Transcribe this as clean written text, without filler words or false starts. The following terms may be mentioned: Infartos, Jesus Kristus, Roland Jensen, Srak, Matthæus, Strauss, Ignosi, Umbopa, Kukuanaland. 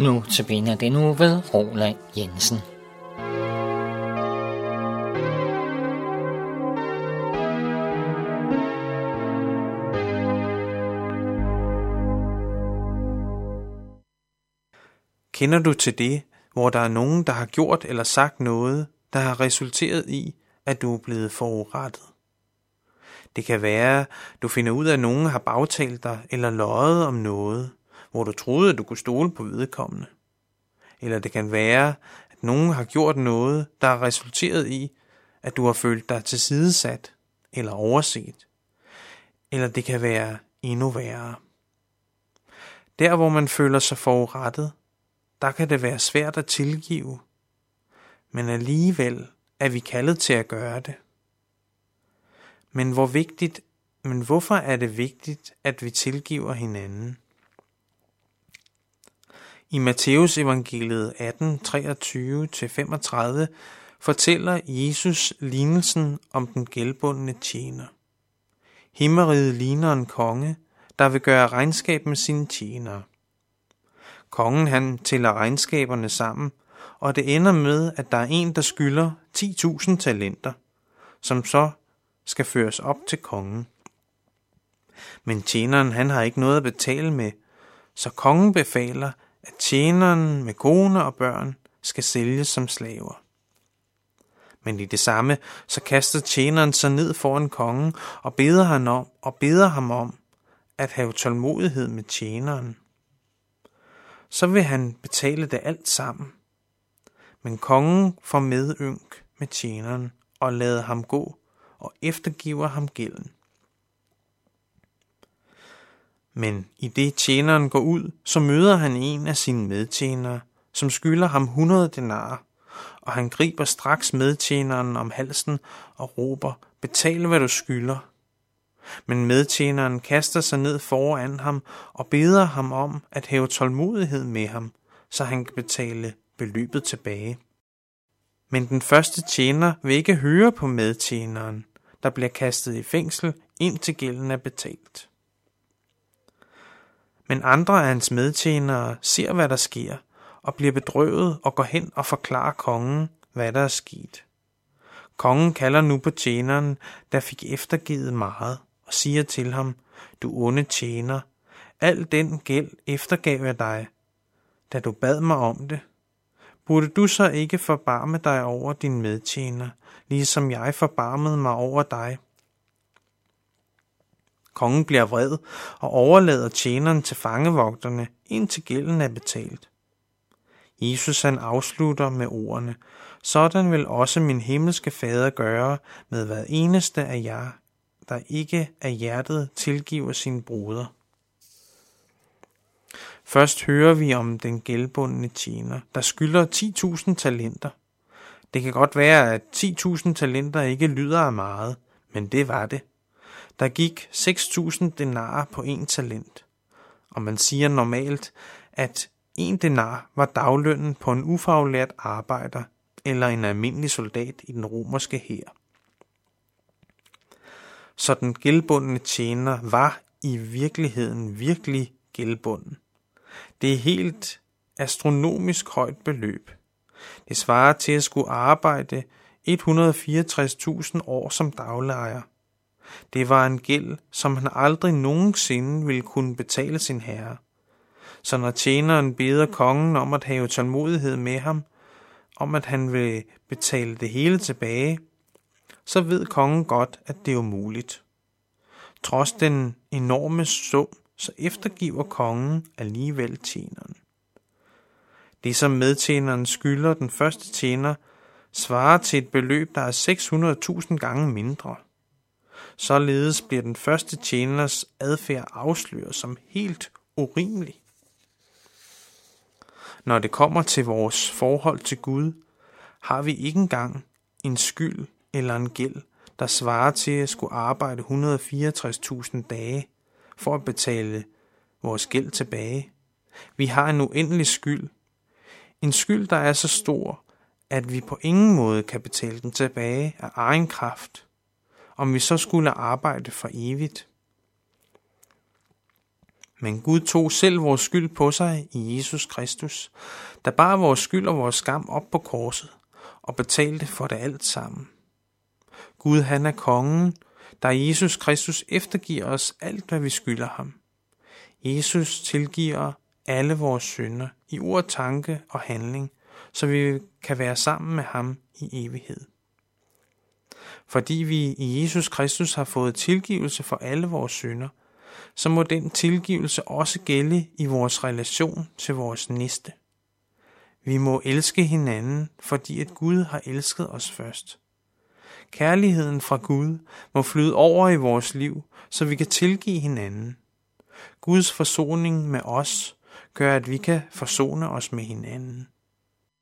Nu tabiner den nu ved Roland Jensen. Kender du til det, hvor der er nogen, der har gjort eller sagt noget, der har resulteret i, at du er blevet forurettet? Det kan være, du finder ud af, at nogen har bagtalt dig eller løjet om noget, hvor du troede, at du kunne stole på vedkommende. Eller det kan være, at nogen har gjort noget, der har resulteret i, at du har følt dig tilsidesat eller overset. Eller det kan være endnu værre. Der, hvor man føler sig forurettet, der kan det være svært at tilgive, men alligevel er vi kaldet til at gøre det. Men hvorfor er det vigtigt, at vi tilgiver hinanden? I Matthæus evangeliet 18:23-35 fortæller Jesus lignelsen om den gældbundne tjener. Himmeriget ligner en konge, der vil gøre regnskab med sine tjenere. Kongen han tæller regnskaberne sammen, og det ender med, at der er en, der skylder 10.000 talenter, som så skal føres op til kongen. Men tjeneren han har ikke noget at betale med, så kongen befaler, at tjeneren med kone og børn skal sælges som slaver. Men i det samme, så kaster tjeneren sig ned foran kongen og beder ham om at have tålmodighed med tjeneren. Så vil han betale det alt sammen. Men kongen får medynk med tjeneren og lader ham gå og eftergiver ham gælden. Men i det tjeneren går ud, så møder han en af sine medtjenere, som skylder ham 100 denarer, og han griber straks medtjeneren om halsen og råber, "Betal hvad du skylder." Men medtjeneren kaster sig ned foran ham og beder ham om at have tålmodighed med ham, så han kan betale beløbet tilbage. Men den første tjener vil ikke høre på medtjeneren, der bliver kastet i fængsel, indtil gælden er betalt. Men andre af hans medtjenere ser, hvad der sker, og bliver bedrøvet og går hen og forklarer kongen, hvad der er sket. Kongen kalder nu på tjeneren, der fik eftergivet meget, og siger til ham, "Du onde tjener, al den gæld eftergav jeg dig, da du bad mig om det. Burde du så ikke forbarme dig over din medtjener, ligesom jeg forbarmede mig over dig?" Kongen bliver vred og overlader tjeneren til fangevogterne, indtil gælden er betalt. Jesus han afslutter med ordene, "Sådan vil også min himmelske fader gøre med hver eneste af jer, der ikke af hjertet tilgiver sin broder." Først hører vi om den gældbundne tjener, der skylder 10.000 talenter. Det kan godt være, at 10.000 talenter ikke lyder af meget, men det var det. Der gik 6.000 denarer på en talent, og man siger normalt, at 1 denar var daglønnen på en ufaglært arbejder eller en almindelig soldat i den romerske hær. Så den gældbundne tjener var i virkeligheden virkelig gældbunden. Det er helt astronomisk højt beløb. Det svarer til at skulle arbejde 164.000 år som daglejer. Det var en gæld, som han aldrig nogensinde ville kunne betale sin herre. Så når tjeneren beder kongen om at have tålmodighed med ham, om at han vil betale det hele tilbage, så ved kongen godt, at det er umuligt. Trods den enorme sum, så eftergiver kongen alligevel tjeneren. Det, som medtjeneren skylder den første tjener, svarer til et beløb, der er 600.000 gange mindre. Således bliver den første tjeners adfærd afsløret som helt urimelig. Når det kommer til vores forhold til Gud, har vi ikke engang en skyld eller en gæld, der svarer til at skulle arbejde 164.000 dage for at betale vores gæld tilbage. Vi har en uendelig skyld. En skyld, der er så stor, at vi på ingen måde kan betale den tilbage af egen kraft, om vi så skulle arbejde for evigt. Men Gud tog selv vores skyld på sig i Jesus Kristus, der bar vores skyld og vores skam op på korset og betalte for det alt sammen. Gud, han er kongen, der Jesus Kristus eftergiver os alt, hvad vi skylder ham. Jesus tilgiver alle vores synder i ord, tanke og handling, så vi kan være sammen med ham i evighed. Fordi vi i Jesus Kristus har fået tilgivelse for alle vores synder, så må den tilgivelse også gælde i vores relation til vores næste. Vi må elske hinanden, fordi at Gud har elsket os først. Kærligheden fra Gud må flyde over i vores liv, så vi kan tilgive hinanden. Guds forsoning med os gør, at vi kan forsone os med hinanden.